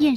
燕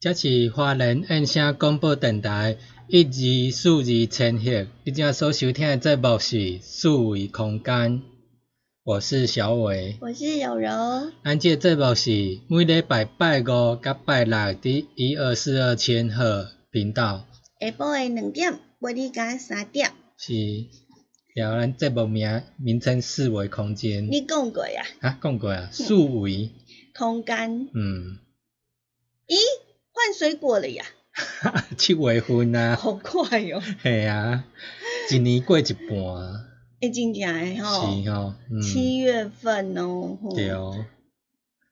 这是花莲燕声广播电台1242000赫，你现在所收听的节目是四维空间，我是小伟，我是柔柔。我们这个节目是每礼拜拜五到拜六伫1242000赫频道，下晡的2点，每日到3点。是，然后我们节目名称四维空间。你讲过啊？啊，讲过啊，四维空间。嗯。咦？换水果了呀！7月份啊，好快哦！嘿啊，一年过一半啊！哎，真正诶吼，是吼，7月份哦，对哦，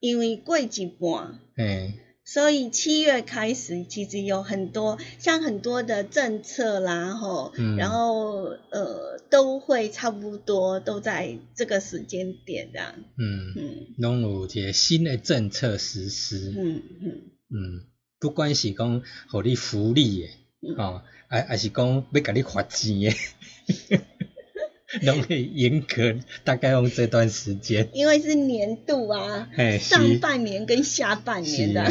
因为过一半，嘿，所以7月开始其实有很多像很多的政策啦吼，然后都会差不多都在这个时间点这样，拢有一个新的政策实施，不管是讲互你福利诶，吼，还是讲要甲你罚钱诶，拢会严格大概用这段时间。因为是年度啊，上半年跟下半年的。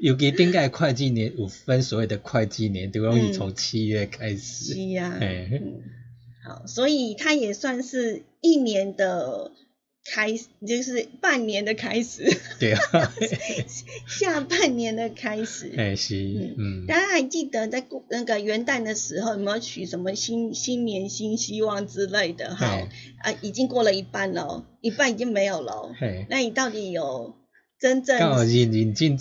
尤其顶届会计年有分所谓的会计年，都容易从7月开始。是啊，好，所以它也算是一年的。开始就是半年的开始，对啊，下半年的开始。哎是，大家还记得在那个元旦的时候有没有取什么新年新希望之类的？好啊，已经过了一半了，一半已经没有了。那你到底有真正？刚好引进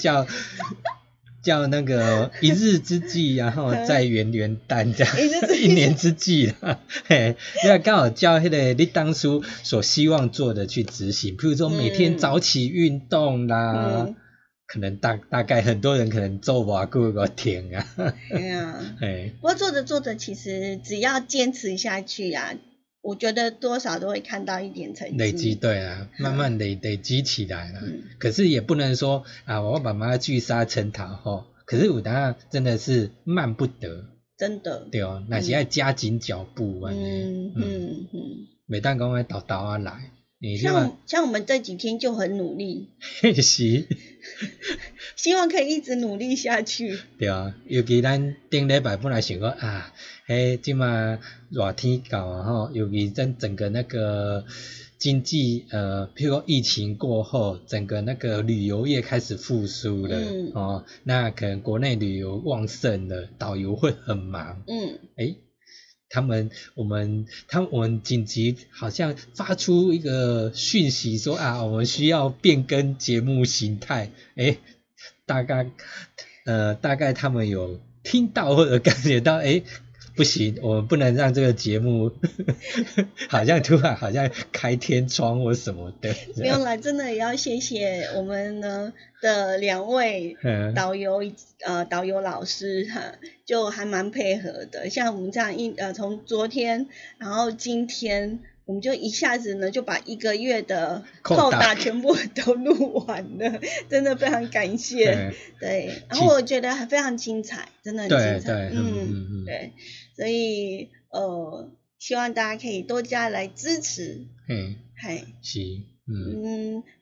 叫那个一日之计，然后再元旦这样，一年之计啦。嘿，要刚好叫那个你当初所希望做的去执行，譬如说每天早起运动啦，可能大概很多人可能做不过个天啊。对啊，不过做着，其实只要坚持下去啊，我觉得多少都会看到一点成绩，累积对啊，慢慢累积起来了。可是也不能说啊，我爸妈聚沙成塔吼。可是有当真的是慢不得，真的对哦，那是要加紧脚步啊。每当讲要倒啊来，你像我们这几天就很努力，是，希望可以一直努力下去。对啊，尤其咱顶礼拜本来想讲啊。即嘛热天到啊吼，尤其咱整个那个经济譬如说疫情过后，整个那个旅游业开始复苏了，哦，那可能国内旅游旺盛了，导游会很忙，我们紧急好像发出一个讯息说啊，我们需要变更节目形态，大概他们有听到或者感觉到，哎，不行，我们不能让这个节目好像突然好像开天窗或什么的。没有啦，真的也要谢谢我们的两位导游、导游老师哈，就还蛮配合的。像我们这样从昨天，然后今天。我们就一下子呢，就把1个月的扣打全部都录完了，真的非常感谢。对，然后我觉得还非常精彩，真的很精彩。对，对，所以希望大家可以多加来支持。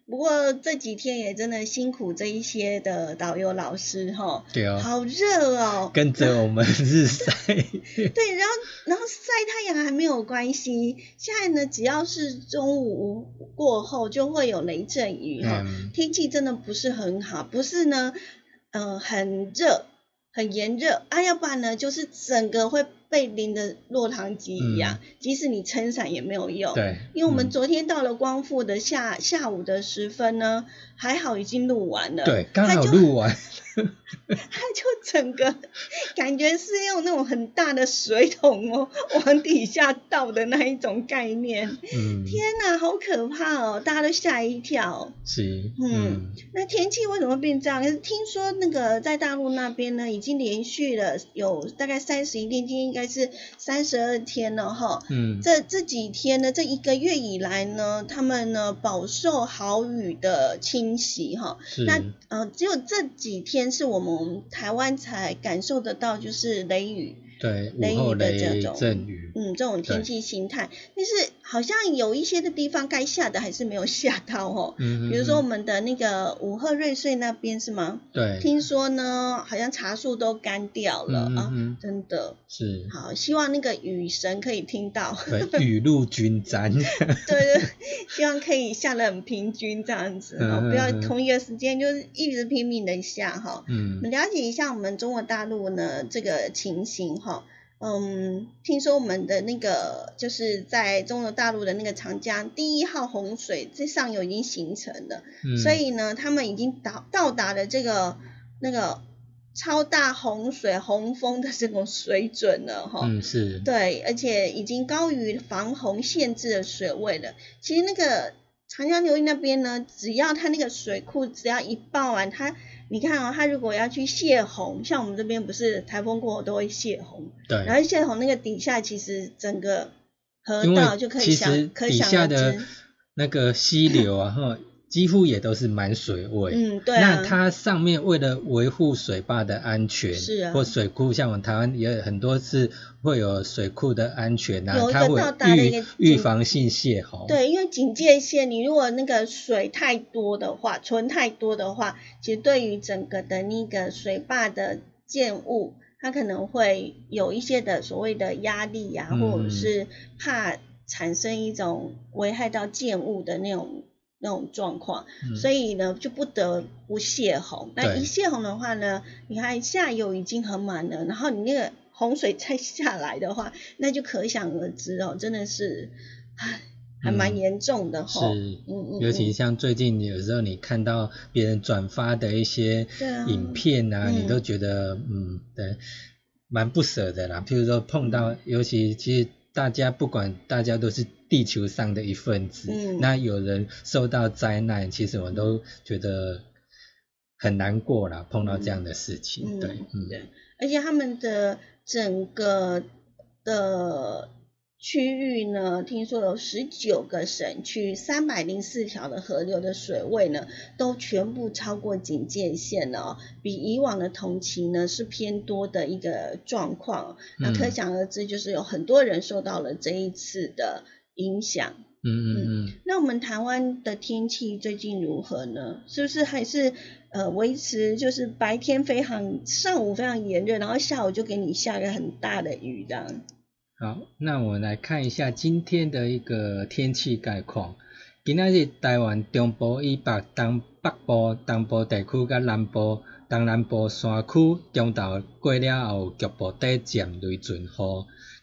不过这几天也真的辛苦这一些的导游老师哈。对哦。好热哦。跟着我们日晒。对，然后晒太阳还没有关系，现在呢只要是中午过后就会有雷阵雨哈，天气真的不是很好，不是呢很热很炎热啊，要不然呢就是整个会。被淋的落汤鸡一样，即使你撑伞也没有用。对，因为我们昨天到了光复的下午的10分呢，还好已经录完了。对，刚好录完。它就整个感觉是用那种很大的水桶哦，往底下倒的那一种概念。天哪，好可怕哦！大家都吓一跳。是。那天气为什么变这样？听说那个在大陆那边呢，已经连续了有大概31天，应该。是32天了哈，这几天呢，这1个月以来呢，他们呢饱受豪雨的侵袭哈。那只有这几天是我们台湾才感受得到，就是雷雨，对，雷雨的这种阵雨，这种天气形态。但是好像有一些的地方该下的还是没有下到哦。比如说我们的那个武赫瑞穗那边是吗？对，听说呢，好像茶树都干掉了啊，真的是。好，希望那个雨神可以听到，雨露均沾。对，希望可以下得很平均这样子，不要同一个时间就是一直拼命的下哈。我们了解一下我们中国大陆呢这个情形哈。听说我们的那个就是在中国大陆的那个长江第1号洪水，这上游已经形成了，所以呢，他们已经到达了这个那个。超大洪水洪峰的这种水准了哈，是，对，而且已经高于防洪限制的水位了。其实那个长江流域那边呢，只要它那个水库只要一爆完，它你看哦，它如果要去泄洪，像我们这边不是台风过后都会泄洪，对，然后泄洪那个底下其实整个河道就可以可想而知，底下的那个溪流啊哈。几乎也都是满水位，对、啊。那它上面为了维护水坝的安全，是啊，或水库，像我们台湾也很多次会有水库的安全啊，它会预防性泄洪。对，因为警戒线，你如果那个水太多的话，存太多的话，其实对于整个的那个水坝的建物，它可能会有一些的所谓的压力啊，或者是怕产生一种危害到建物的那种状况，所以呢就不得不泄洪。那一泄洪的话呢，你看下游已经很满了，然后你那个洪水再下来的话，那就可想而知哦，真的是，还蛮严重的吼。尤其像最近有时候你看到别人转发的一些影片啊，你都觉得对，蛮不舍的啦。譬如说碰到，尤其其实大家都是。地球上的一份子，那有人受到灾难，其实我们都觉得很难过啦，碰到这样的事情，对，对，而且他们的整个的区域呢，听说有19个省区，304条的河流的水位呢，都全部超过警戒线了，比以往的同期呢是偏多的一个状况，那可想而知，就是有很多人受到了这一次的。影响，那我们台湾的天气最近如何呢？是不是还是维持就是白天非常上午非常炎热，然后下午就给你下个很大的雨这样？好，那我们来看一下今天的一个天气概况。今仔日台湾中部以北、北部、东部地区甲南部、东南部山区中昼过了后，有局部短暂雷阵雨。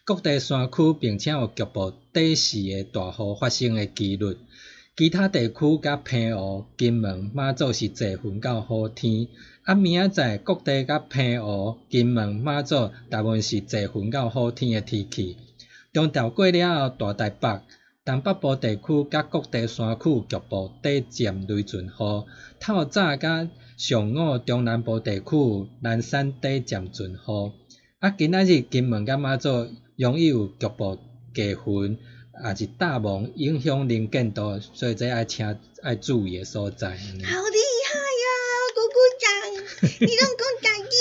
各地山区并且有局部短时的大雨发生的几率。其他地区甲澎湖、金门、马祖是侪云到好天，啊明仔载各地甲澎湖、金门、马祖大部分是侪云到好天的天气。中昼过了后，大台北、东北部地区甲各地山区局部短暂雷阵雨，透早甲上午中南部地区南山短暂阵雨。啊今仔日金门甲马祖容易有局部低云。也是大梦影响能见度，所以这要注意的所在。好厉害呀、啊，姑姑长，你拢讲台语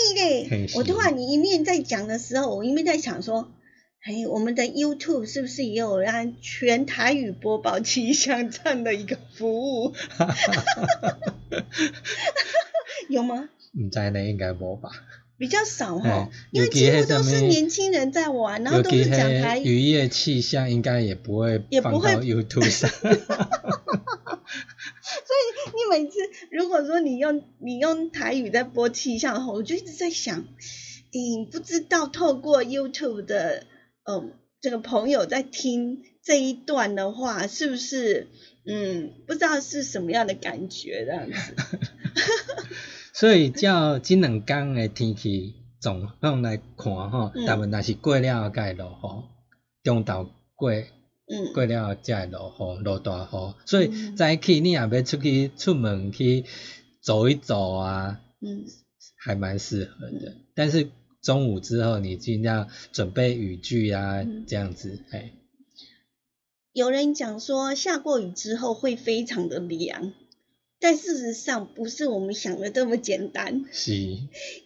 嘞！我突然你一面在讲的时候，我一面在想说，哎，我们的 YouTube 是不是也有让全台语播报气象站的一个服务？有吗？唔知呢，应该无吧。比较少哈，因为几乎都是年轻人在玩，然后都是讲台语。渔业气象应该也不会放到 YouTube 上。所以你每次如果说你用台语在播气象后，我就一直在想，你不知道透过 YouTube 的这个朋友在听这一段的话，是不是不知道是什么样的感觉这样子。所以照这两天的天气状况来看吼，大部分若是过了后才会落雨，中昼过了后才会落雨，落大雨。所以早起你也要出门去走一走啊，还蛮适合的。但是中午之后你尽量准备雨具啊，这样子。有人讲说下过雨之后会非常的凉。但事实上不是我们想的这么简单，是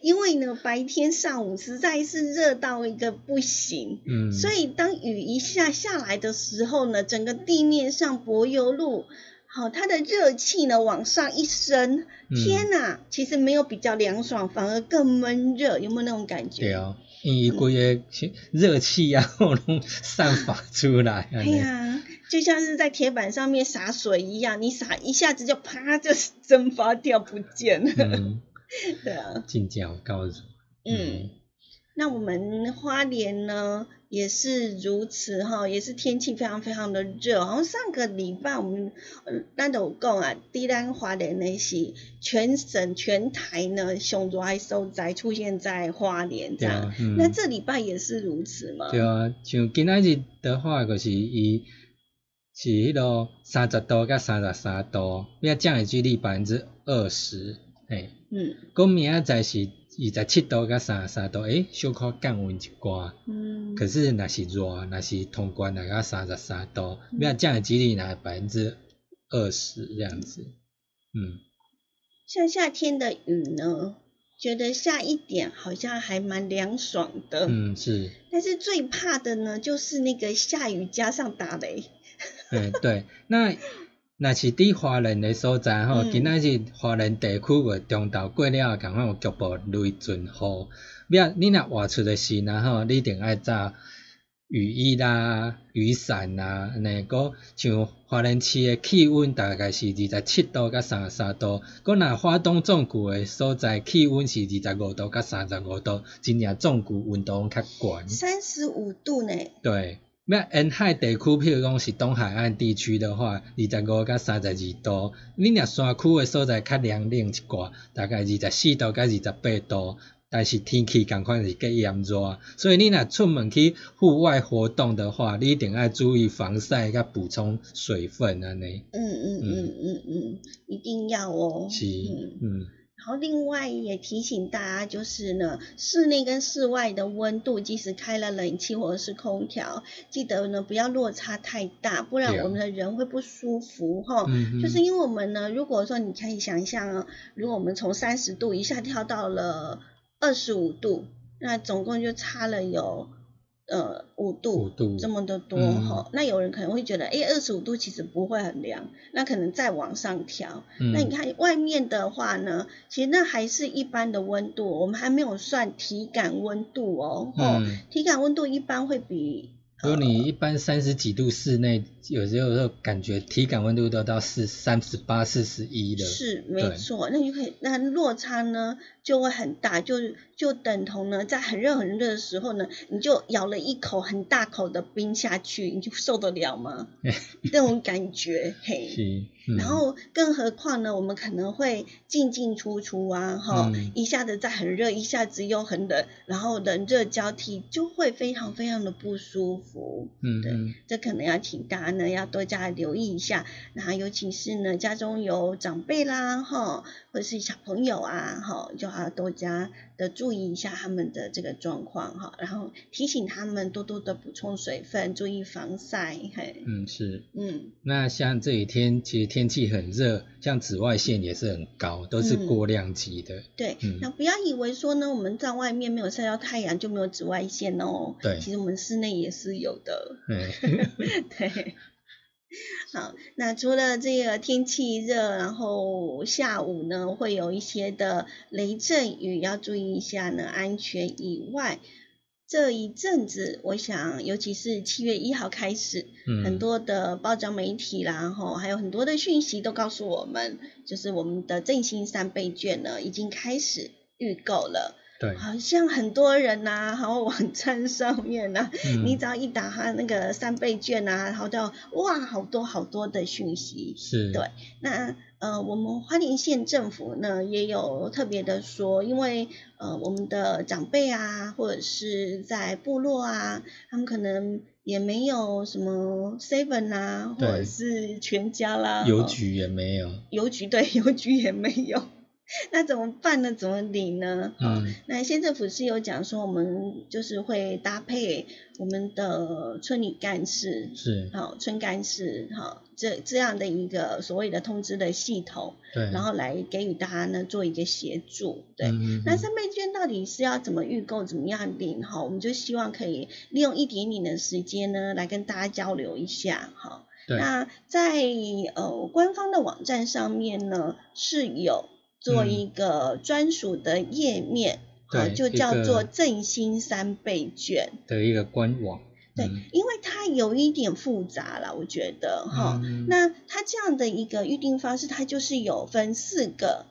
因为呢白天上午实在是热到一个不行，所以当雨一下来的时候呢，整个地面上柏油路好，它的热气呢往上一升，天哪，其实没有比较凉爽，反而更闷热，有没有那种感觉？对啊，因为整个热气啊都散发出来。对啊，就像是在铁板上面洒水一样，你洒一下子就啪就蒸发掉不见了。对啊，真的有够热。那我们花莲呢也是如此哈，也是天气非常非常的热。好像上个礼拜我们咱有讲啊，伫咱花莲呢是全省全台呢上热的所在出现在花莲这样。那这礼拜也是如此吗？对啊，像今仔日的话，就是伊是迄啰30度甲33度，要降雨几率20%，讲明仔载是27度甲33度，小可降温一寡。可是若是热，若是通关来到33度，要降雨几率呢20%这样子。像夏天的雨呢，觉得下一点好像还蛮凉爽的。是。但是最怕的呢，就是那个下雨加上打雷。对，那。那是伫花莲的所在吼，今仔日花莲地区个中昼过了，同款有局部雷阵雨。你若外出的时阵吼，你一定爱带雨衣啦、雨伞啦。个像花莲市的气温大概是27度到33度，个若花东纵谷的所在气温是25度到35度，真正纵谷温度较悬。35度呢？对。那沿海地区，譬如讲是东海岸地区的话，25到32度；你若山区的所在较凉冷一寡，大概24度到28度。但是天气同款是较炎热，所以你若出门去户外活动的话，你一定要注意防晒，甲补充水分安尼。一定要哦。是，然后另外也提醒大家，就是呢，室内跟室外的温度，即使开了冷气或者是空调，记得呢不要落差太大，不然我们的人会不舒服哈。就是因为我们呢，如果说你可以想象，如果我们从30度一下跳到了25度，那总共就差了有5度这么的多哈。那有人可能会觉得，25度其实不会很凉，那可能再往上调。那你看外面的话呢，其实那还是一般的温度，我们还没有算体感温度哦。体感温度一般会比如果你一般30几度室内，有时候感觉体感温度都到38、41的，是没错。那你可以，那落差呢就会很大，就等同呢在很热的时候呢，你就咬了一口很大口的冰下去，你就受得了吗？那种感觉，嘿。是。然后更何况呢，我们可能会进出啊，哈、一下子在很热，一下子又很冷，然后冷热交替，就会非常的不舒服。对，这可能要请大家呢要多加留意一下。那尤其是呢家中有长辈啦，哈，或者是小朋友啊，哈，就要多加的注意一下他们的这个状况哈，然后提醒他们多多的补充水分，注意防晒。嘿，是，那像这几天其实天气很热，像紫外线也是很高，都是过量级的。对，那不要以为说呢，我们在外面没有晒到太阳就没有紫外线哦。对，其实我们室内也是有的。对。好，那除了这个天气热，然后下午呢会有一些的雷阵雨，要注意一下呢安全以外，这一阵子我想尤其是7月1号开始，很多的报章媒体啦，然后还有很多的讯息都告诉我们，就是我们的振兴3倍券呢已经开始预购了。对，好像很多人呐、还有网站上面呐、你只要一打他那个3倍券呐、然后就哇，好多的讯息。是。对，那我们花莲县政府呢也有特别的说，因为我们的长辈啊，或者是在部落啊，他们可能也没有什么 7-Eleven 啊，或者是全家啦，邮局也没有。邮局也没有。那怎么办呢？怎么领呢？那县政府是有讲说，我们就是会搭配我们的村里干事，是，好，村干事，好，这样的一个所谓的通知的系统，对，然后来给予大家呢做一个协助，对。那3倍券到底是要怎么预购，怎么样领？哈，我们就希望可以利用一点点的时间呢，来跟大家交流一下，哈。那在官方的网站上面呢是有做一个专属的页面，就叫做振兴3倍券的一个官网。对，因为它有一点复杂啦，我觉得哈。那它这样的一个预定方式，它就是有分4个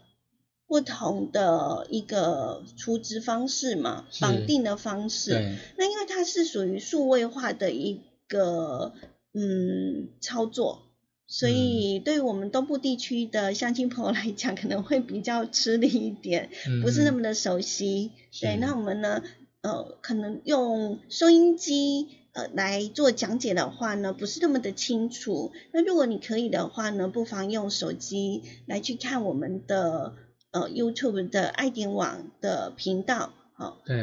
不同的一个出资方式嘛，绑定的方式。那因为它是属于数位化的一个操作。所以对我们东部地区的乡亲朋友来讲，可能会比较吃力一点，不是那么的熟悉。对，那我们呢，可能用收音机来做讲解的话呢，不是那么的清楚。那如果你可以的话呢，不妨用手机来去看我们的YouTube 的爱点网的频道。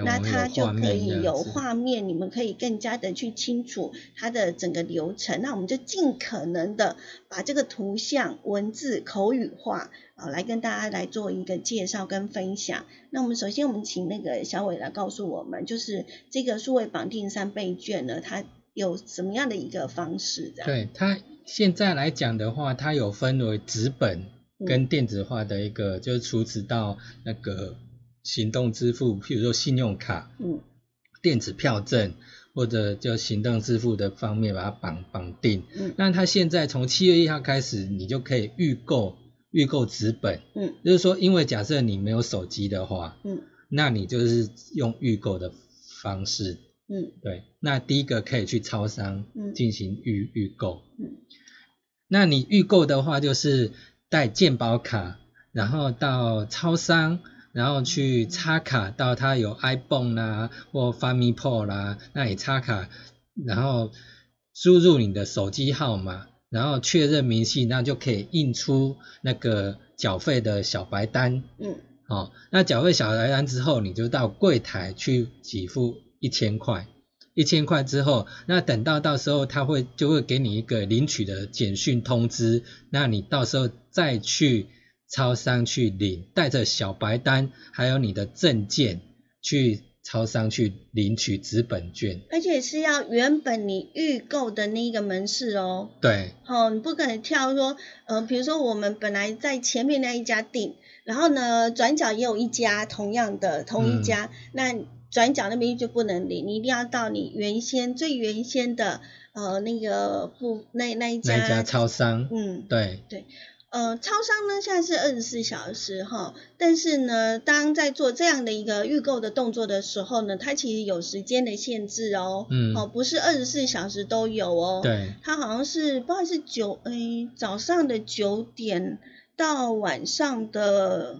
那它就可以有画面，你们可以更加的去清楚它的整个流程。那我们就尽可能的把这个图像、文字、口语化来跟大家来做一个介绍跟分享。那首先我们请那个小伟来告诉我们，就是这个数位绑定3倍券呢，它有什么样的一个方式？对，它现在来讲的话，它有分为纸本跟电子化的一个，就是储值到那个行动支付，譬如说信用卡、电子票证，或者就行动支付的方面把它绑定。那它现在从7月1号开始，你就可以预购纸本。就是说，因为假设你没有手机的话，那你就是用预购的方式。对。那第一个可以去超商进行预购。那你预购的话，就是带健保卡，然后到超商。然后去插卡到它有 iPhone 啦或 FamiPort 啦，那你插卡，然后输入你的手机号码，然后确认明细，那就可以印出那个缴费的小白单。那缴费小白单之后，你就到柜台去给付1000块。1000块之后，那等到时候它就会给你一个领取的简讯通知，那你到时候再去超商去领，带着小白单还有你的证件去超商去领取纸本券，而且是要原本你预购的那个门市哦。对，你不可能跳说，比如说我们本来在前面那一家订，然后呢转角也有一家同一家，那转角那边就不能领，你一定要到你最原先的那一家超商。嗯，对对。超商呢现在是24小时哈，但是呢，当在做这样的一个预购的动作的时候呢，它其实有时间的限制哦，嗯，哦，不是24小时都有哦，对，它好像是不知道是早上的9点到晚上的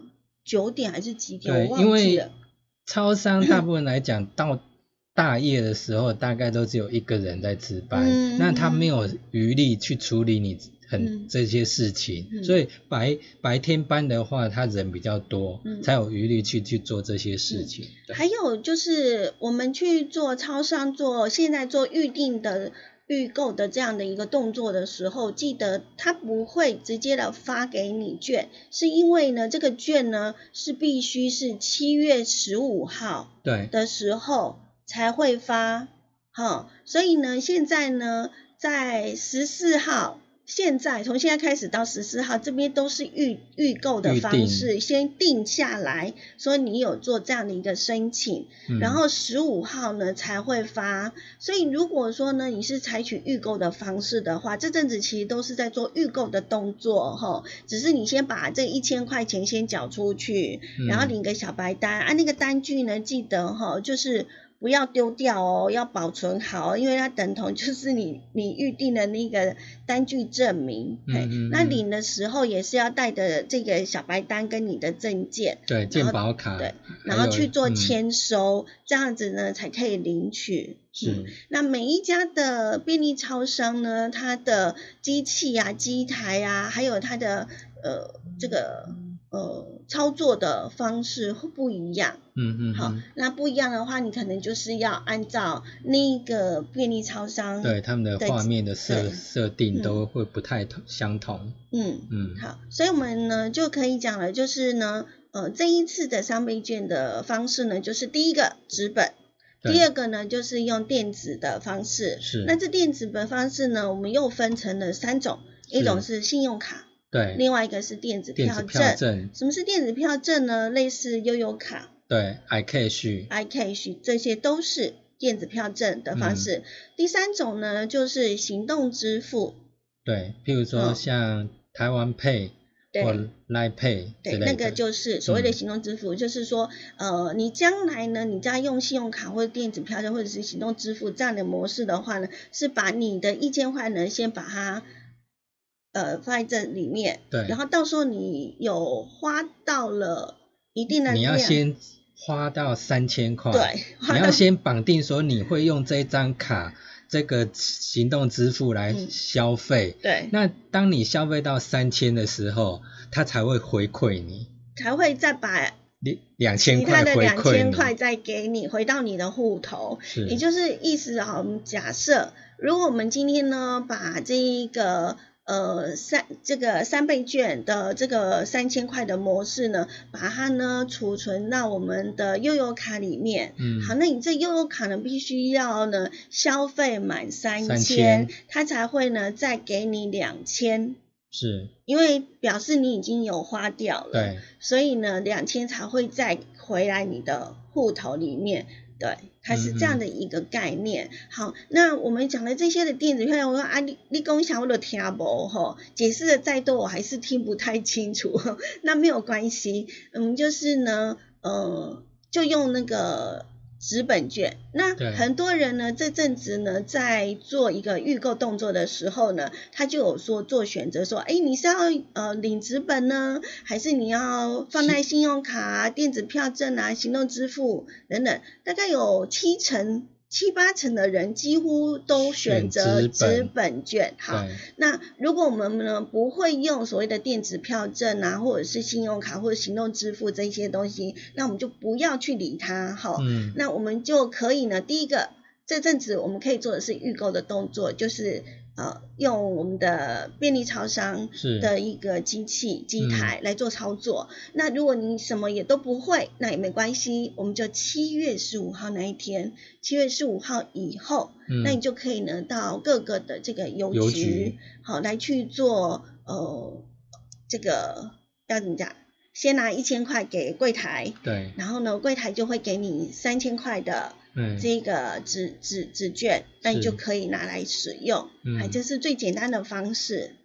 9点还是几点，我忘记了。因为超商大部分来讲到大夜的时候，大概都只有一个人在值班，嗯，那他没有余力去处理你。这些事情，嗯，所以白天班的话他人比较多，嗯，才有余力去做这些事情，嗯，还有就是我们去做超商现在做预定的预购的这样的一个动作的时候，记得他不会直接的发给你券，是因为呢这个券呢是必须是7月15号的时候才会发，所以呢现在呢在14号，从现在开始到14号，这边都是预购的方式，先定下来，所以你有做这样的一个申请，嗯，然后15号呢才会发。所以如果说呢你是采取预购的方式的话，这阵子其实都是在做预购的动作哈，只是你先把这1000块钱先缴出去，嗯，然后领个小白单啊，那个单据呢记得哈，就是不要丢掉哦，要保存好，因为它等同就是你预定的那个单据证明，嗯，那领的时候也是要带着这个小白单跟你的证件，对，健保卡，对，然后去做签收，嗯，这样子呢才可以领取。嗯，那每一家的便利超商呢，它的机器啊、机台啊，还有它的这个操作的方式会不一样，嗯，好，那不一样的话你可能就是要按照那个便利超商对他们的画面的设定都会不太相同，嗯嗯，好，所以我们呢就可以讲了，就是呢这一次的商备券的方式呢，就是第一个纸本，第二个呢就是用电子的方式，是，那这电子的方式呢我们又分成了3种，一种是信用卡，对，另外一个是电子票证。什么是电子票证呢？类似悠游卡，对， iCash 这些都是电子票证的方式，嗯，第3种呢就是行动支付，对，譬如说像台湾 Pay 或 Line Pay 之类的，对，那个就是所谓的行动支付，嗯，就是说你将来呢你在用信用卡或者电子票证或者是行动支付这样的模式的话呢，是把你的1000块呢先把它放在这里面，对，然后到时候你有花到了一定的量，你要先花到3000块，对，你要先绑定说你会用这张卡这个行动支付来消费，嗯，对，那当你消费到3000的时候，它才会回馈你，才会再把2000块回馈你，其他的2000块再给你回到你的户头，也就是意思啊，我们假设如果我们今天呢把这一个这个三倍券的这个3000块的模式呢，把它呢储存到我们的悠游卡里面。嗯，好，那你这悠游卡呢，必须要呢消费满3000，它才会呢再给你2000。是，因为表示你已经有花掉了，对，所以呢2000才会再回来你的户头里面。对，它是这样的一个概念。嗯嗯，好，那我们讲的这些的电子票，我说啊，你讲啥我都听无吼，解释的再多我还是听不太清楚，那没有关系，嗯，就是呢，就用那个纸本券。那很多人呢这阵子呢在做一个预购动作的时候呢，他就有说做选择说，诶，你是要领纸本呢，还是你要放在信用卡啊、电子票证啊、行动支付等等，大概有7-8成的人几乎都选择纸本券。好，那如果我们呢不会用所谓的电子票证啊，或者是信用卡或者行动支付这些东西，那我们就不要去理它。好，嗯，那我们就可以呢，第一个这阵子我们可以做的是预购的动作，就是用我们的便利超商的一个机器机台来做操作，嗯，那如果你什么也都不会，那也没关系，我们就7月15号那一天，7月15号以后，嗯，那你就可以呢到各个的这个邮局好来去做这个要怎么讲先拿1000块给柜台，对，然后呢，柜台就会给你3000块的这个纸券，那你就可以拿来使用，这是最简单的方式。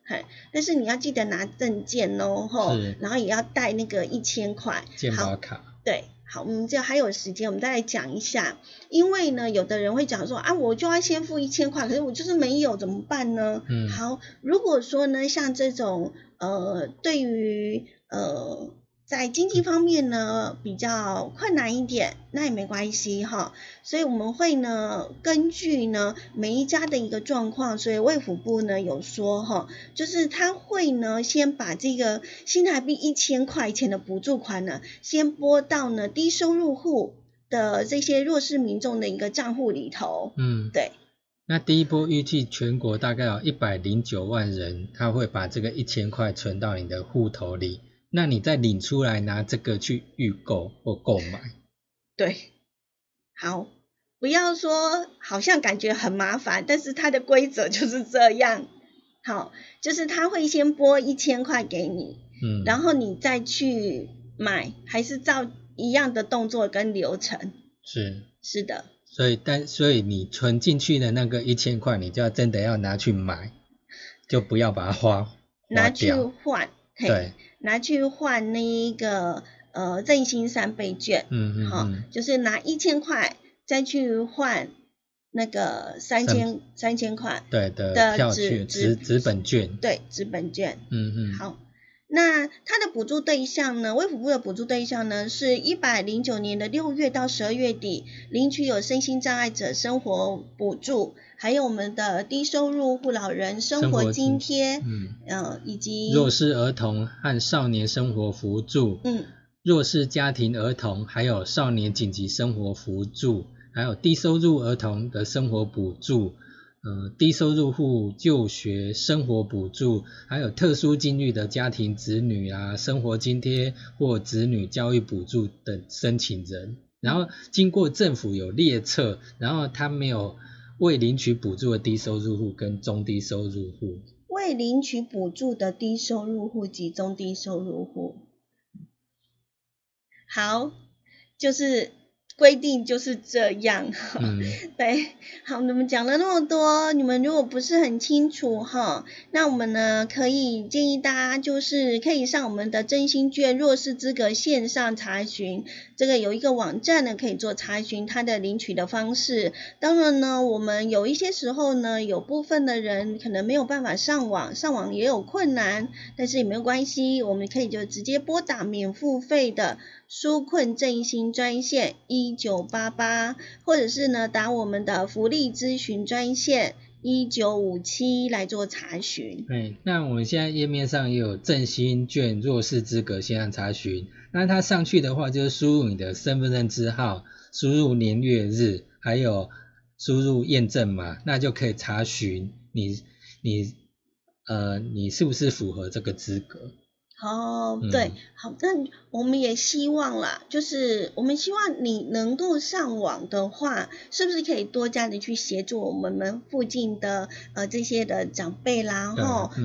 但是你要记得拿证件哦，然后也要带那个1000块健保卡。对，好，我们就还有时间，我们再来讲一下。因为呢，有的人会讲说啊，我就要先付1000块，可是我就是没有，怎么办呢？好，如果说呢，像这种对于在经济方面呢比较困难一点，那也没关系哈。所以我们会呢根据呢每一家的一个状况，所以卫福部呢有说哈，就是他会呢先把这个新台币1000块钱的补助款呢，先拨到呢低收入户的这些弱势民众的一个账户里头。对。那第一波预计全国大概有109万人，他会把这个1000块存到你的户头里。那你再领出来拿这个去预购或购买。对，好，不要说好像感觉很麻烦，但是它的规则就是这样。好，就是它会先拨1000块给你，然后你再去买，还是照一样的动作跟流程。是的。所以你存进去的那个1000块，你就要真的要拿去买，就不要把它花掉，拿去换。对。拿去换那一个振兴3倍券，就是拿1000块再去换那个3000块的纸本券，对，纸本券，好，那它的补助对象呢，卫福部的补助对象呢是109年的6月到12月底，领取有身心障碍者生活补助。还有我们的低收入户老人生活津贴，以及弱势儿童和少年生活扶助，弱势家庭儿童还有少年紧急生活扶助，还有低收入儿童的生活补助，低收入户就学生活补助，还有特殊境遇的家庭子女啊，生活津贴或子女教育补助等申请人，然后经过政府有列册，然后他没有未领取补助的低收入户跟中低收入户，未领取补助的低收入户及中低收入户，好，就是规定就是这样。对，好，你们讲了那么多，你们如果不是很清楚哈，那我们呢可以建议大家就是可以上我们的振兴券弱势资格线上查询，这个有一个网站呢可以做查询它的领取的方式。当然呢，我们有一些时候呢，有部分的人可能没有办法上网也有困难，但是也没有关系，我们可以就直接拨打免付费的纾困振兴专线1988，或者是呢打我们的福利咨询专线1957来做查询。那我们现在页面上也有振兴券弱势资格线上查询，那它上去的话就是输入你的身份证字号，输入年月日，还有输入验证码，那就可以查询你是不是符合这个资格。对，好，那我们也希望啦，就是我们希望你能够上网的话，是不是可以多加的去协助我们附近的这些的长辈啦，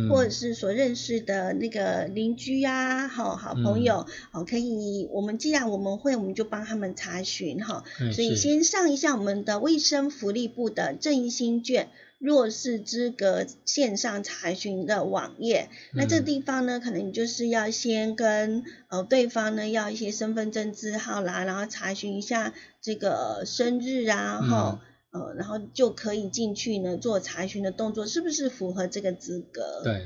或者是所认识的那个邻居啊，好朋友，可以，我们既然我们会，我们就帮他们查询哈，所以先上一下我们的卫生福利部的振兴券弱势资格线上查询的网页，那这地方呢，可能你就是要先跟对方呢要一些身份证字号啦，然后查询一下这个生日啊，然后就可以进去呢做查询的动作，是不是符合这个资格？对，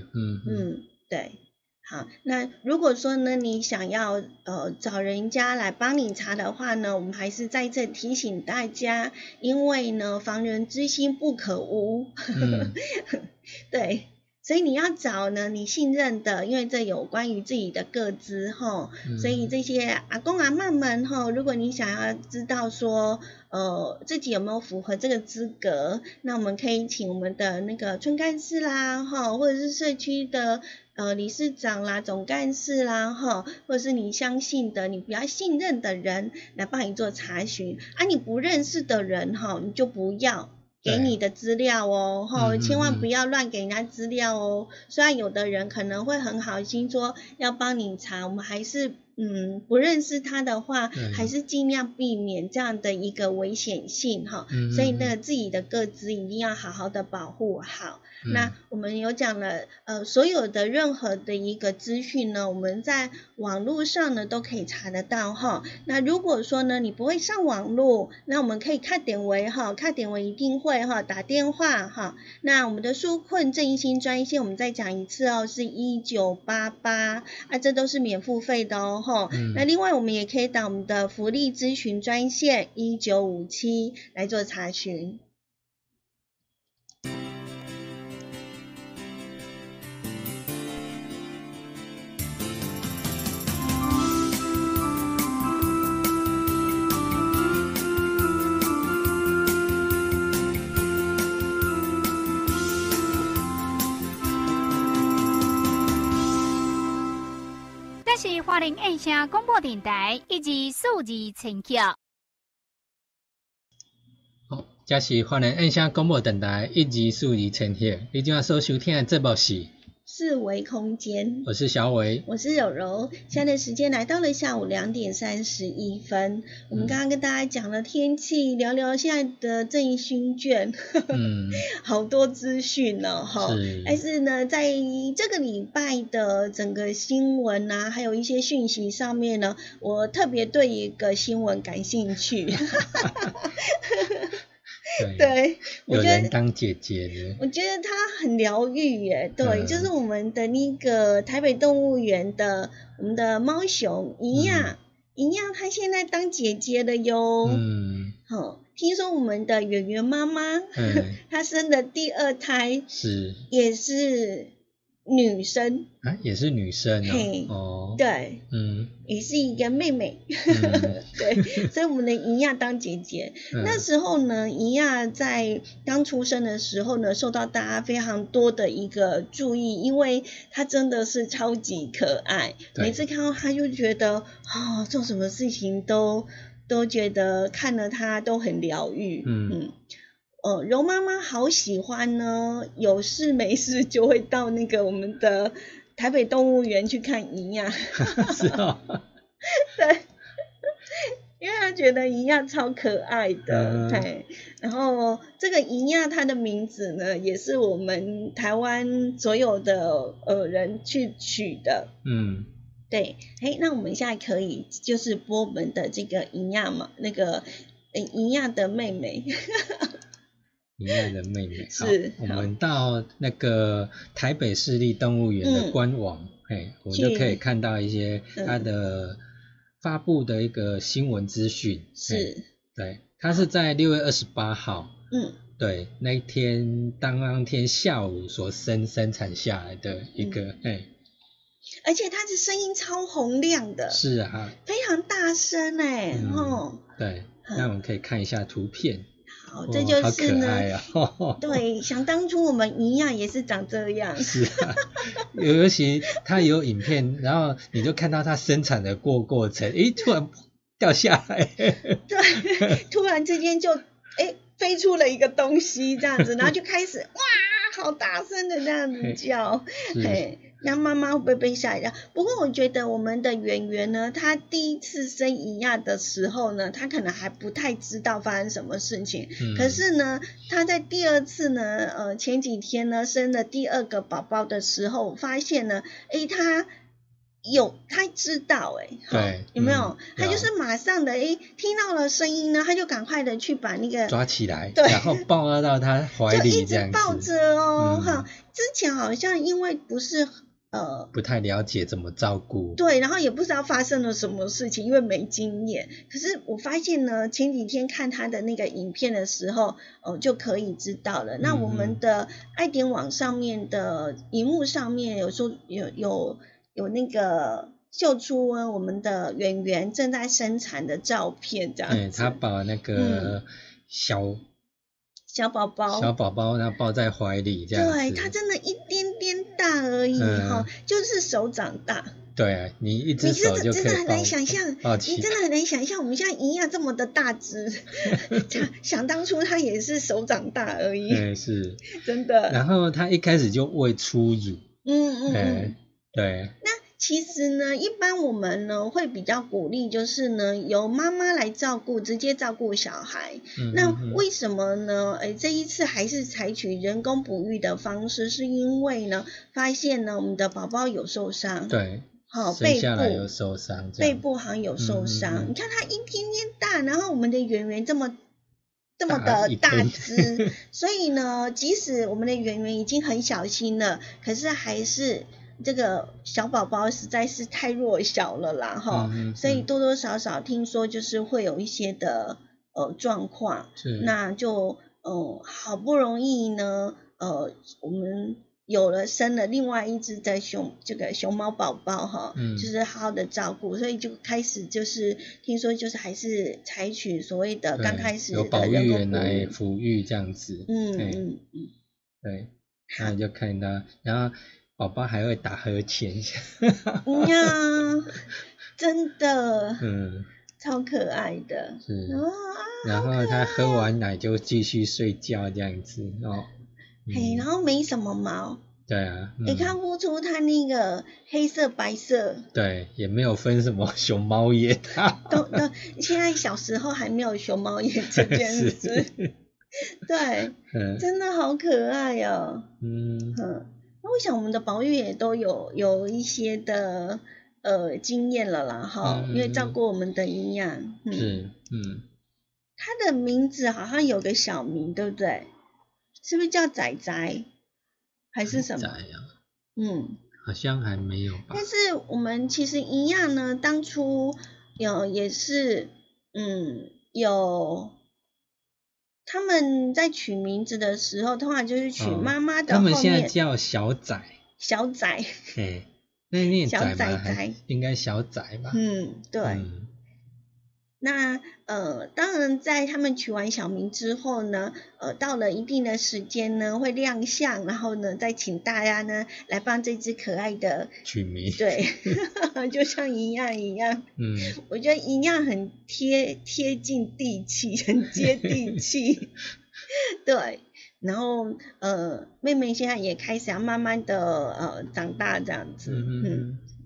对。好，那如果说呢你想要找人家来帮你查的话呢，我们还是在这提醒大家，因为呢防人之心不可无。对，所以你要找呢你信任的，因为这有关于自己的个资吼，所以这些阿公阿嬷们吼，如果你想要知道说自己有没有符合这个资格，那我们可以请我们的那个村干事啦吼，或者是社区的理事长啦、总干事啦，或者是你相信的、你比较信任的人来帮你做查询啊。你不认识的人你就不要给你的资料哦，千万不要乱给人家资料哦。虽然有的人可能会很好心说要帮你查，我们还是不认识它的话，还是尽量避免这样的一个危险性哈。所以那个自己的个资一定要好好的保护好。那我们有讲了，所有的任何的一个资讯呢，我们在网络上呢都可以查得到哈。那如果说呢你不会上网络，那我们可以看典韦一定会哈，打电话哈。那我们的纾困振兴专线，我们再讲一次哦，是1988啊，这都是免付费的哦哈。那另外我们也可以打我们的福利咨询专线1957来做查询。是花莲音声广播电台以及数字陈桥。好，这是花莲音声广播电台以及数字陈桥。你今晚所收听的节目是四维空间，我是小伟，我是柔柔。现在的时间来到了下午2:31。我们刚刚跟大家讲了天气，聊聊现在的振兴券，好多资讯哦哈。但是呢，在这个礼拜的整个新闻啊，还有一些讯息上面呢，我特别对一个新闻感兴趣。对，有人当姐姐的，我觉得她很疗愈耶。对，就是我们的那个台北动物园的我们的猫熊一样，她现在当姐姐的哟。好，听说我们的圆圆妈妈，她生的第二胎是也是女生啊，也是女生哦。对，也是一个妹妹。对，所以我们的怡亚当姐姐。那时候呢，怡亚在刚出生的时候呢，受到大家非常多的一个注意，因为她真的是超级可爱。每次看到她就觉得做什么事情都觉得看了她都很疗愈。柔妈妈好喜欢呢，有事没事就会到那个我们的台北动物园去看一样。是哦。对，因为他觉得一样超可爱的，对。然后这个一样他的名字呢，也是我们台湾所有的人去取的。对，那我们现在可以就是播我们的这个一样嘛，那个一样的妹妹。一样的妹妹。是。我们到那个台北市立动物园的官网，我们就可以看到一些它的发布的一个新闻资讯。是。对，它是在6月28号。对，那一天当天下午所生产下来的一个。而且它的声音超洪亮的。是啊。非常大声对，那我们可以看一下图片。好，这就是呢，对，想当初我们一样也是长这样。是啊，尤其他有影片，然后你就看到他生产的过程，突然掉下来，对，突然之间就飞出了一个东西这样子，然后就开始哇，好大声的这样子叫，那妈妈会不会被吓一跳？不过我觉得我们的圆圆呢，她第一次生一样的时候呢，她可能还不太知道发生什么事情。可是呢，她在第二次呢，前几天呢生了第二个宝宝的时候，发现呢，她知道有没有？她就是马上的听到了声音呢，她就赶快的去把那个抓起来，对，然后抱到她怀里这样子，就一直抱着之前好像因为不是。不太了解怎么照顾，对，然后也不知道发生了什么事情，因为没经验。可是我发现呢，前几天看他的那个影片的时候，就可以知道了。那我们的爱点网上面的荧幕上面有说有那个秀出我们的圆圆正在生产的照片这样子。对，他把那个小宝宝然后抱在怀里这样子。对，他真的一点点大而已就是手掌大。对啊，你一只手就可以抱。你真的很难想象，我们现在一样这么的大只。想当初他也是手掌大而已。对，是。真的。然后他一开始就喂初乳。对。那其实呢，一般我们呢会比较鼓励，就是呢由妈妈来照顾，直接照顾小孩。那为什么呢？这一次还是采取人工哺育的方式，是因为呢发现呢我们的宝宝有受伤。对。好，背部有受伤，背部好像有受伤。你看它一天天大，然后我们的圆圆这么的大只，所以呢，即使我们的圆圆已经很小心了，可是还是这个小宝宝实在是太弱小了啦，哈、所以多多少少听说就是会有一些的状况，那就好不容易呢，我们。有了生了另外一只的熊猫宝宝哈，就是好好的照顾，所以就开始就是听说就是还是采取所谓的刚开始的保育员来抚育这样子，对，那你就看到，然后宝宝还会打呵欠一下，呀，真的，超可爱的，是，然后他喝完奶就继续睡觉这样子哦。嘿，然后没什么毛，对啊，也看不出它那个黑色白色，对，也没有分什么熊猫眼，都现在小时候还没有熊猫眼这件事，对，真的好可爱哦，那我想我们的保育也都有一些的经验了啦哈，因为照顾我们的营养，它的名字好像有个小名，对不对？是不是叫仔仔还是什么？仔啊，好像还没有吧。但是我们其实一样呢，当初也是有他们在取名字的时候，通常就是取妈妈的后面。他们现在叫小仔。小仔。那念仔吗？应该小仔吧。对。那当然在他们取完小名之后呢，到了一定的时间呢会亮相，然后呢再请大家呢来帮这只可爱的取名，对，就像一样，我觉得一样很贴近地气，很接地气，对。然后妹妹现在也开始要慢慢的长大这样子，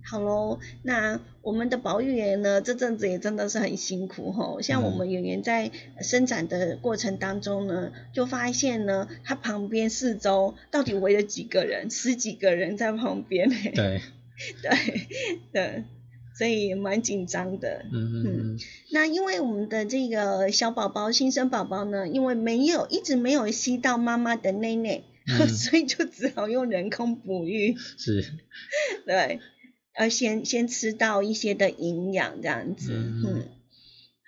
好咯，那我们的保育员呢，这阵子也真的是很辛苦吼。像我们圆圆在生产的过程当中呢，就发现呢，他旁边四周到底围了几个人，十几个人在旁边。对，所以蛮紧张的。那因为我们的这个小宝宝、新生宝宝呢，因为一直没有吸到妈妈的内内，所以就只好用人工哺育。是。对。先吃到一些的营养这样子，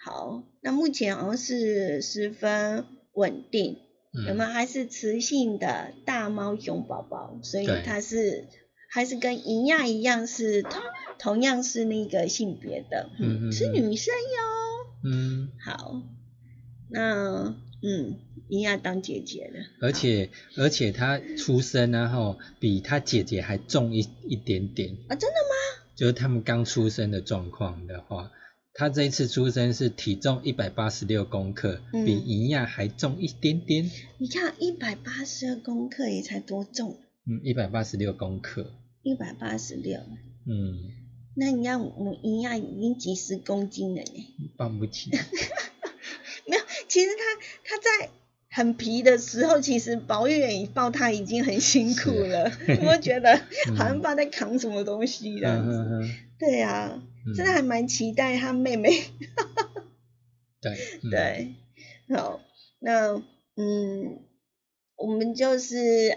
好，那目前好像是十分稳定，有没有？它是雌性的大猫熊宝宝，所以它是还是跟银亚一样是同样是那个性别的，是女生哟，好，那银亚当姐姐了，而且她出生然后比她姐姐还重一点点啊，真的吗？就是他们刚出生的状况的话，他这一次出生是体重186公克，比银亚还重一点点。你看182公克也才多重？186公克。186。那你看我们银亚已经几十公斤了呢。搬不起。没有，其实他在很皮的时候，其实保育员抱他已经很辛苦了，我觉得好像不知道在扛什么东西这样子。对啊，真的还蛮期待他妹妹。对，好，那我们就是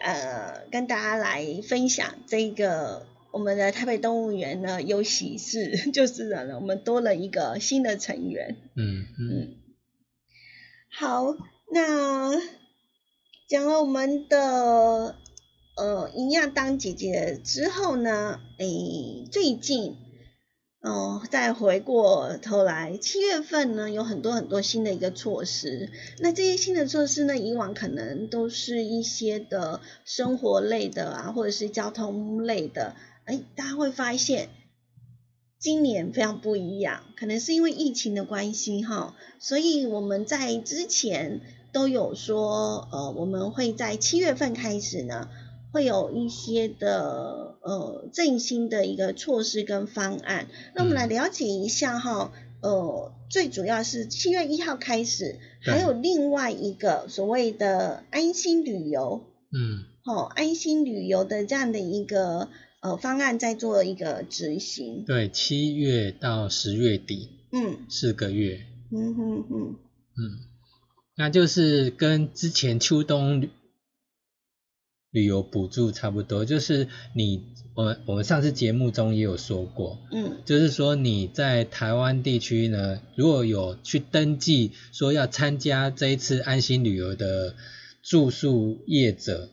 跟大家来分享这个我们的台北动物园呢有喜事，就是呢我们多了一个新的成员。好，那讲了我们的银亚当姐姐之后呢，最近再回过头来，7月份呢有很多新的一个措施。那这些新的措施呢，以往可能都是一些的生活类的啊，或者是交通类的，大家会发现今年非常不一样，可能是因为疫情的关系哈，所以我们在之前都有说，我们会在7月份开始呢，会有一些的振兴的一个措施跟方案。那我们来了解一下哈，最主要是7月1号开始，还有另外一个所谓的安心旅游，安心旅游的这样的一个方案在做一个执行。对，7月到10月底，4个月，那就是跟之前秋冬旅游补助差不多，就是我们上次节目中也有说过，就是说你在台湾地区呢，如果有去登记说要参加这一次安心旅游的住宿业者，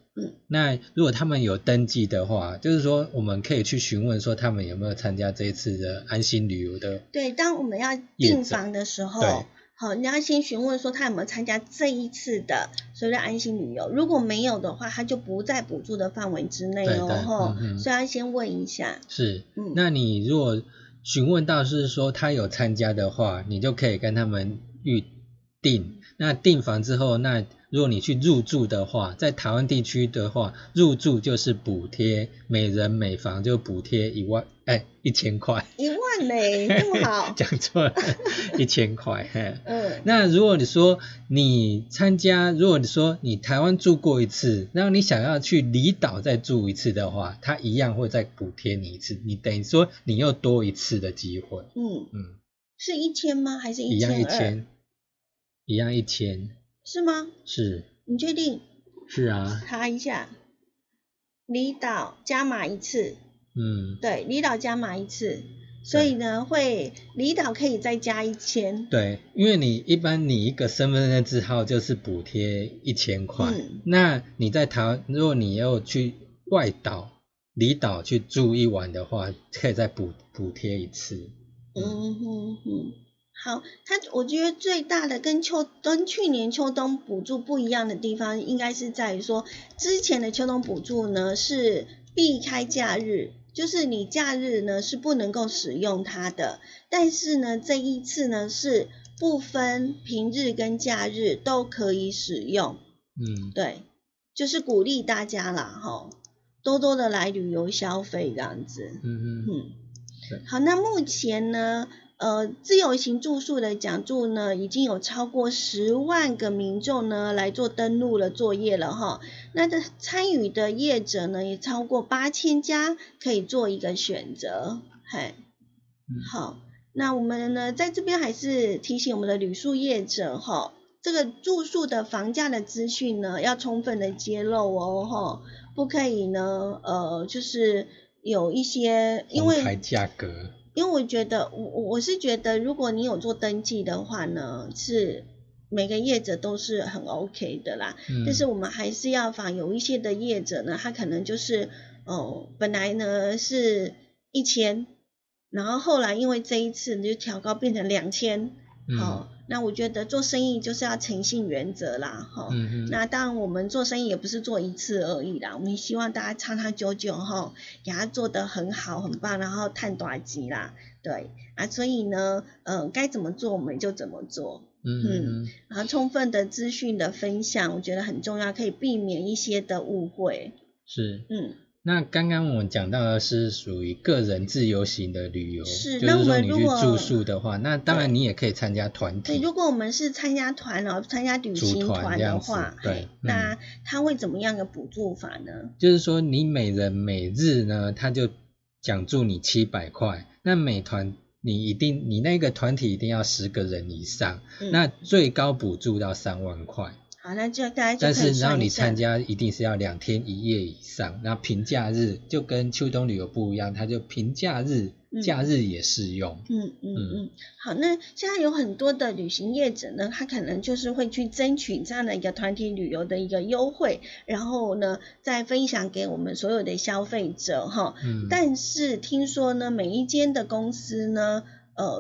那如果他们有登记的话，就是说我们可以去询问说他们有没有参加这一次的安心旅游的。对，当我们要订房的时候，好，你要先询问说他有没有参加这一次的所谓的安心旅游，如果没有的话，他就不在补助的范围之内哦，所以要先问一下。是，那你如果询问到是说他有参加的话，你就可以跟他们预定。那订房之后，那如果你去入住的话，在台湾地区的话，入住就是补贴，每人每房就补贴1万，1000块。1万，这么好？讲错了，1000块。那如果你说你参加，如果你说你台湾住过一次，然后你想要去离岛再住一次的话，它一样会再补贴你一次，你等于说你又多一次的机会。是1000吗？还是1200？一样1000。是吗？是。你确定？是啊。查一下，离岛加码一次。对，离岛加码一次，所以呢，会离岛可以再加1000。对，因为你一般你一个身份证字号就是补贴1000块。那你在台湾，如果你要去外岛、离岛去住一晚的话，可以再补贴一次。好，我觉得最大的跟去年秋冬补助不一样的地方，应该是在于说，之前的秋冬补助呢是避开假日，就是你假日呢是不能够使用它的，但是呢这一次呢是不分平日跟假日都可以使用。对，就是鼓励大家啦，多多的来旅游消费这样子。好，那目前呢，自由行住宿的奖助呢，已经有超过10万个民众呢来做登录了作业了哈。那参与的业者呢，也超过8000家，可以做一个选择。好，那我们呢在这边还是提醒我们的旅宿业者哈，这个住宿的房价的资讯呢，要充分的揭露哦哈，不可以呢就是有一些因为公开价格。因为我觉得，我是觉得，如果你有做登记的话呢，是每个业者都是很 OK 的啦。但是我们还是要有一些的业者呢，他可能就是本来呢是1000，然后后来因为这一次就调高变成2000。好，那我觉得做生意就是要诚信原则啦，那当然我们做生意也不是做一次而已啦，我们希望大家长久给他做得很好很棒，然后赚大钱啦，对啊，所以呢，该怎么做我们就怎么做，然后充分的资讯的分享，我觉得很重要，可以避免一些的误会。是，那刚刚我们讲到的是属于个人自由行的旅游，是，就是说你去住宿的话，那当然你也可以参加团体。对，如果我们是参加团参加旅行团的话，对，那它会怎么样的补助法呢？就是说你每人每日呢，它就奖助你700块，那每团你那个团体一定要10个人以上，那最高补助到3万块。好，那就大家就可以算一下。但是然后你参加一定是要2天1夜以上，那平假日就跟秋冬旅游不一样，它就平假日、假日也适用。好，那现在有很多的旅行业者呢，他可能就是会去争取这样的一个团体旅游的一个优惠，然后呢再分享给我们所有的消费者哈。但是听说呢，每一间的公司呢，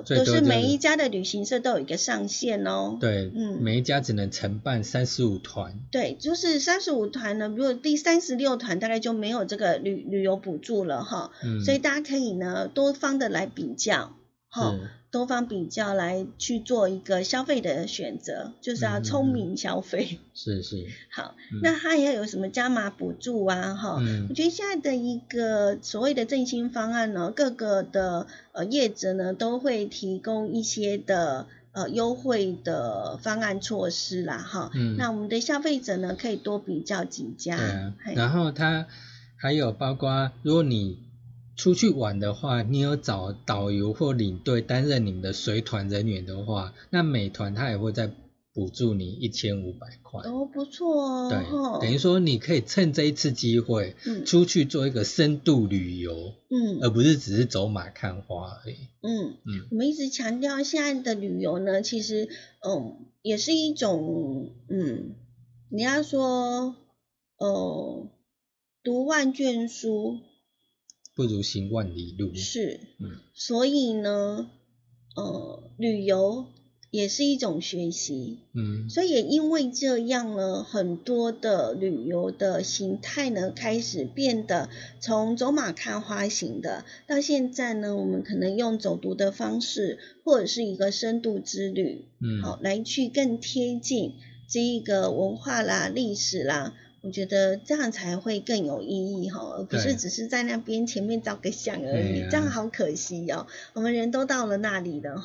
就是每一家的旅行社都有一个上限哦。对，每一家只能承办35团。对，就是35团呢，如果第36团大概就没有这个旅游补助了哈。所以大家可以呢多方的来比较。东方比较来去做一个消费的选择，就是要聪明消费。是是。好，那它也有什么加码补助啊？我觉得现在的一个所谓的振兴方案呢，各个的业者呢都会提供一些的优惠的方案措施啦，哈。那我们的消费者呢可以多比较几家。然后它还有包括，如果你出去玩的话，你有找导游或领队担任你们的随团人员的话，那每团他也会再补助你1500块。哦，不错哦。对，等于说你可以趁这一次机会，出去做一个深度旅游，而不是只是走马看花而已。我们一直强调现在的旅游呢，其实也是一种你要说读万卷书。不如行万里路。是，所以呢，旅游也是一种学习，所以也因为这样呢，很多的旅游的形态呢，开始变得从走马看花型的，到现在呢，我们可能用走读的方式，或者是一个深度之旅，来去更贴近这一个文化啦、历史啦。我觉得这样才会更有意义，而不是只是在那边前面照个相而已，这样好可惜哦。我们人都到了那里了，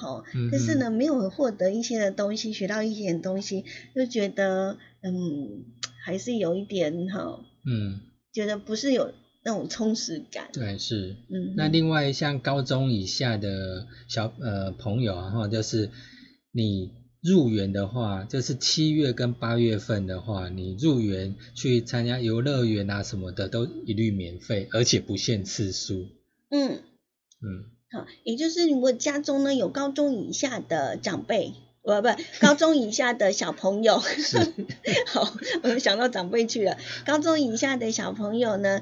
但是呢没有获得一些的东西，学到一些的东西，就觉得还是有一点觉得不是有那种充实感。对，是。那另外像高中以下的小朋友啊，就是你入园的话，就是7月跟8月份的话，你入园去参加游乐园啊什么的都一律免费，而且不限次数。好，也就是如果家中呢有高中以下的长辈，高中以下的小朋友，好，我想到长辈去了。高中以下的小朋友呢，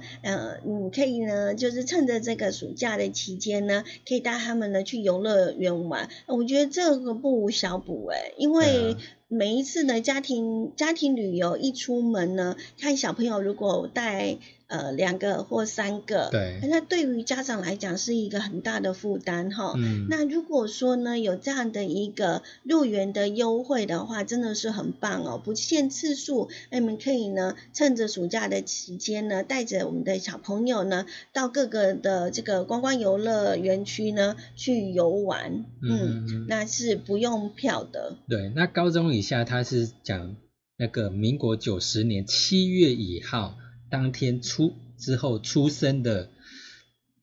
你可以呢，就是趁着这个暑假的期间呢，可以带他们呢去游乐园玩。我觉得这个不无小补因为每一次呢家庭旅游一出门呢，看小朋友如果带2个或3个，那对于家长来讲是一个很大的负担哈。那如果说呢有这样的一个入园的优惠的话，真的是很棒哦，不限次数。你们可以呢趁着暑假的期间呢，带着我们的小朋友呢到各个的这个观光游乐园区呢去游玩。那是不用票的。对，那高中以下他是讲那个民国90年7月1号。当天之后出生的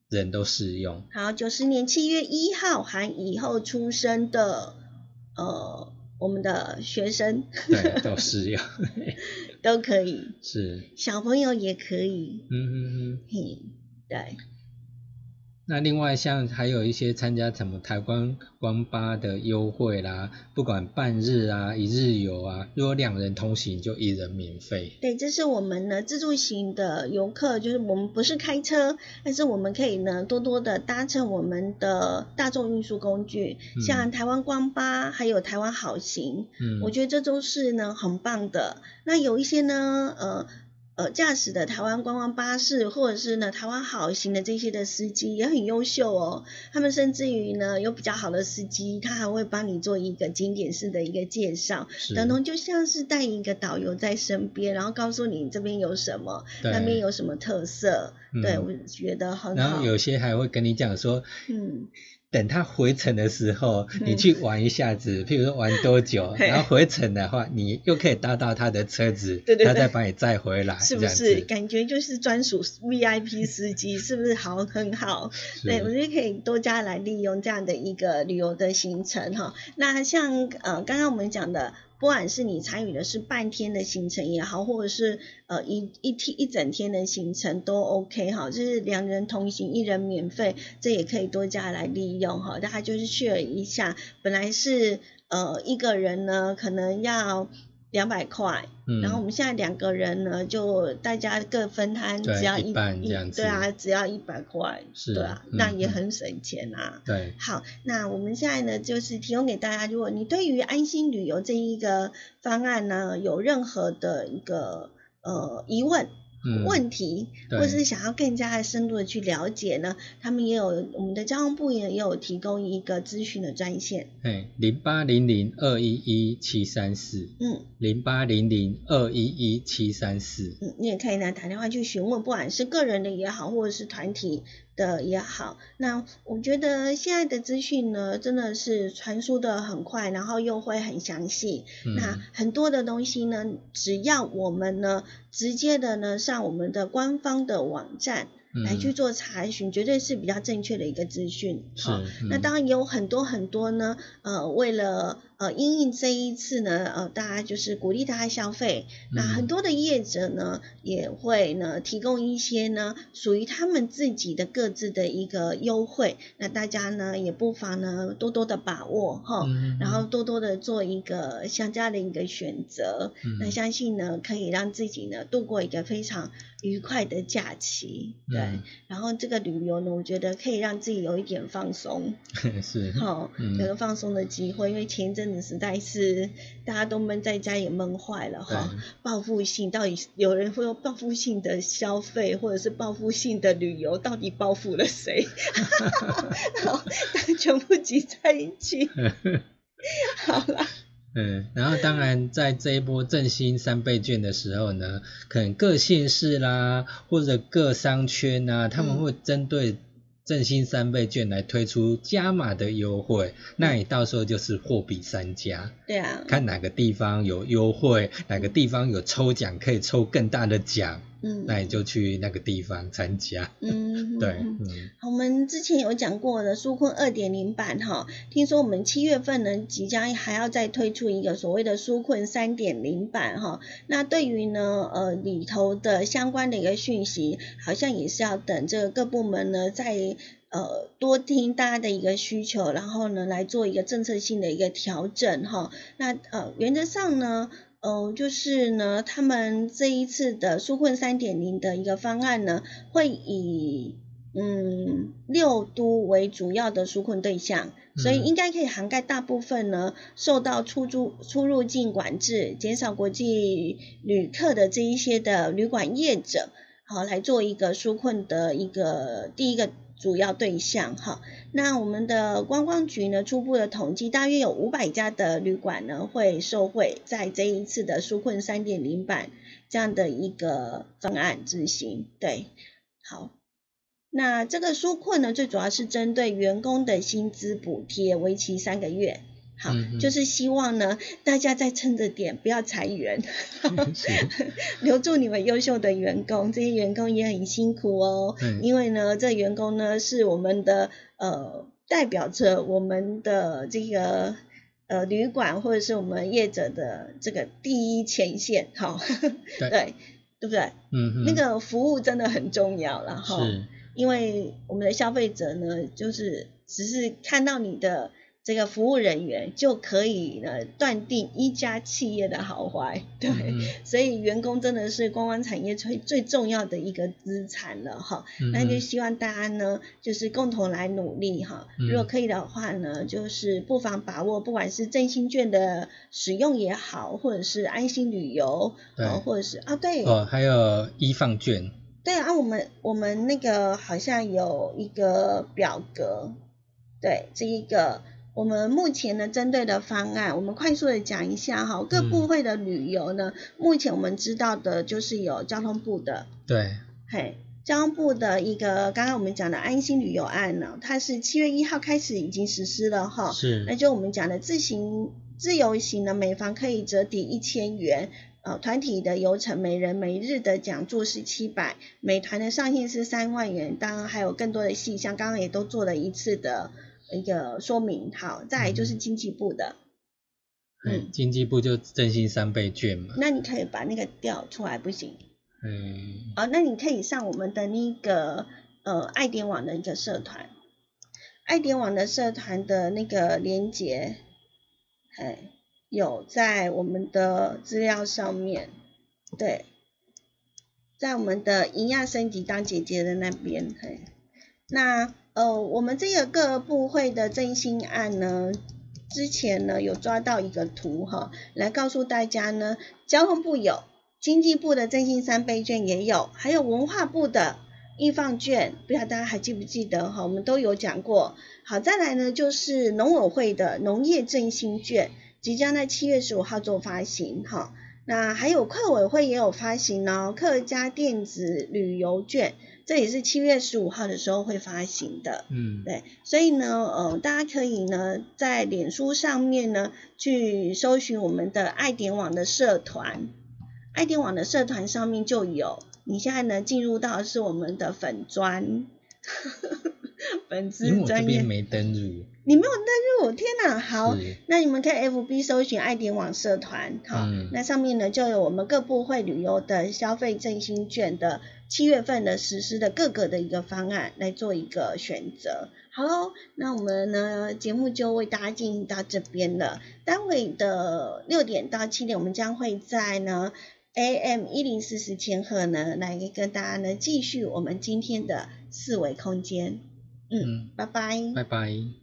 人都适用。好，90年7月1号含以后出生的我们的学生，对，都适用，都可以，是小朋友也可以。对。那另外像还有一些参加什么台湾光巴的优惠啦，不管半日啊、一日游啊，如果2人同行就1人免费。对，这是我们呢自助型的游客，就是我们不是开车，但是我们可以呢多多的搭乘我们的大众运输工具，像台湾光巴还有台湾好行，我觉得这都是呢很棒的。那有一些呢驾驶的台湾观光巴士或者是呢台湾好行的这些的司机也很优秀哦，他们甚至于呢有比较好的司机，他还会帮你做一个景点式的一个介绍，等同就像是带一个导游在身边，然后告诉你这边有什么，那边有什么特色。对，我觉得很好。然后有些还会跟你讲说等他回程的时候你去玩一下子，譬如说玩多久然后回程的话你又可以搭到他的车子，他再把你载回来，是不是感觉就是专属 VIP 司机？是不是好，很好。对，我觉得可以多加来利用这样的一个旅游的行程哈。那像刚刚我们讲的，不管是你参与的是半天的行程也好，或者是一整天的行程都 OK 哈，就是2人同行1人免费，这也可以多加来利用哈。大家就是 share 一下，本来是1个人呢可能要200块，然后我们现在2个人呢就大家各分摊，只要一半这样子。对啊，只要100块。是，对啊，那也很省钱啊。对。好，那我们现在呢就是提供给大家，如果你对于安心旅游这一个方案呢有任何的一个疑问，问题，或是想要更加的深度的去了解呢，他们也有我们的交通部也有提供一个咨询的专线，0800-211-734，0800-211-734，你也可以呢打电话去询问，不管是个人的也好，或者是团体的也好。那我觉得现在的资讯呢真的是传输的很快，然后又会很详细，那很多的东西呢只要我们呢直接的呢上我们的官方的网站来去做查询，绝对是比较正确的一个资讯。好，那当然也有很多很多呢，为了因应这一次呢，大家就是鼓励大家消费，那很多的业者呢也会呢提供一些呢属于他们自己的各自的一个优惠，那大家呢也不妨呢多多的把握哈，然后多多的做一个相加的一个选择，那相信呢可以让自己呢度过一个非常愉快的假期。对，然后这个旅游呢，我觉得可以让自己有一点放松，是，好，有个放松的机会，因为前一阵子实在是大家都闷在家也闷坏了哈，报复性到底有人会用报复性的消费，或者是报复性的旅游，到底报复了谁？好，但全部挤在一起，好了。然后当然在这一波振兴3倍券的时候呢，可能各县市啦或者各商圈啊，他们会针对振兴3倍券来推出加码的优惠，那你到时候就是货比三家，对啊，看哪个地方有优惠，哪个地方有抽奖可以抽更大的奖，那你就去那个地方参加。对，我们之前有讲过的纾困 2.0 版哈，听说我们7月份呢即将还要再推出一个所谓的纾困 3.0 版哈，那对于呢里头的相关的一个讯息，好像也是要等这个各部门呢在多听大家的一个需求，然后呢来做一个政策性的一个调整哈。那原则上呢。就是呢他们这一次的纾困 3.0 的一个方案呢会以6都为主要的纾困对象，所以应该可以涵盖大部分呢受到出入境管制，减少国际旅客的这一些的旅馆业者，好来做一个纾困的一个第一个主要对象哈。那我们的观光局呢初步的统计，大约有500家的旅馆呢会受惠在这一次的纾困 3.0 版这样的一个方案执行。对，好，那这个纾困呢最主要是针对员工的薪资补贴，为期3个月。好，就是希望呢大家再撑着点，不要裁员，留住你们优秀的员工，这些员工也很辛苦哦，因为呢这员工呢是我们的代表着我们的这个旅馆或者是我们业者的这个第一前线。好，对不对？那个服务真的很重要啦哈，因为我们的消费者呢就是只是看到你的这个服务人员就可以呢断定一家企业的好坏，对，所以员工真的是观光产业最重要的一个资产了哈。那就希望大家呢就是共同来努力哈，如果可以的话呢，就是不妨把握，不管是振兴券的使用也好，或者是安心旅游，或者是还有E-放券。对啊，我们那个好像有一个表格，对，这一个。我们目前呢针对的方案我们快速的讲一下哈，各部会的旅游呢目前我们知道的就是有交通部的，对，交通部的一个刚刚我们讲的安心旅游案呢，它是7月1号开始已经实施了哈，是，那就我们讲的自由行呢每房可以折抵1000元，团体的游程每人每日的奖助是700，每团的上限是3万元，当然还有更多的细项，刚刚也都做了一次的一个说明。好，再来就是经济部的，经济部就振兴3倍券嘛。那你可以把那个调出来不行？那你可以上我们的那个爱点网的一个社团，爱点网的社团的那个连结，有在我们的资料上面，对，在我们的营养升级当姐姐的那边，那。我们这个各部会的振兴案呢之前呢有抓到一个图哈，来告诉大家呢交通部有经济部的振兴3倍券也有，还有文化部的易放券，不知道大家还记不记得哈？我们都有讲过。好，再来呢就是农委会的农业振兴券，即将在7月15号做发行哈。那还有客委会也有发行哦，客家电子旅游券，这也是7月15号的时候会发行的。嗯，对，所以呢，大家可以呢在脸书上面呢去搜寻我们的爱点网的社团，爱点网的社团上面就有。你现在呢进入到的是我们的粉专，粉丝专业，因为我这边没登入。你没有登入，天哪！好，那你们可以 FB 搜寻爱点网社团，好，那上面呢就有我们各部会旅游的消费振兴券的7月份的实施的各个的一个方案来做一个选择。好喽，那我们呢节目就为大家进行到这边了。待会的6点到7点，我们将会在呢 AM1044千赫呢来跟大家呢继续我们今天的四维空间。拜拜，拜拜。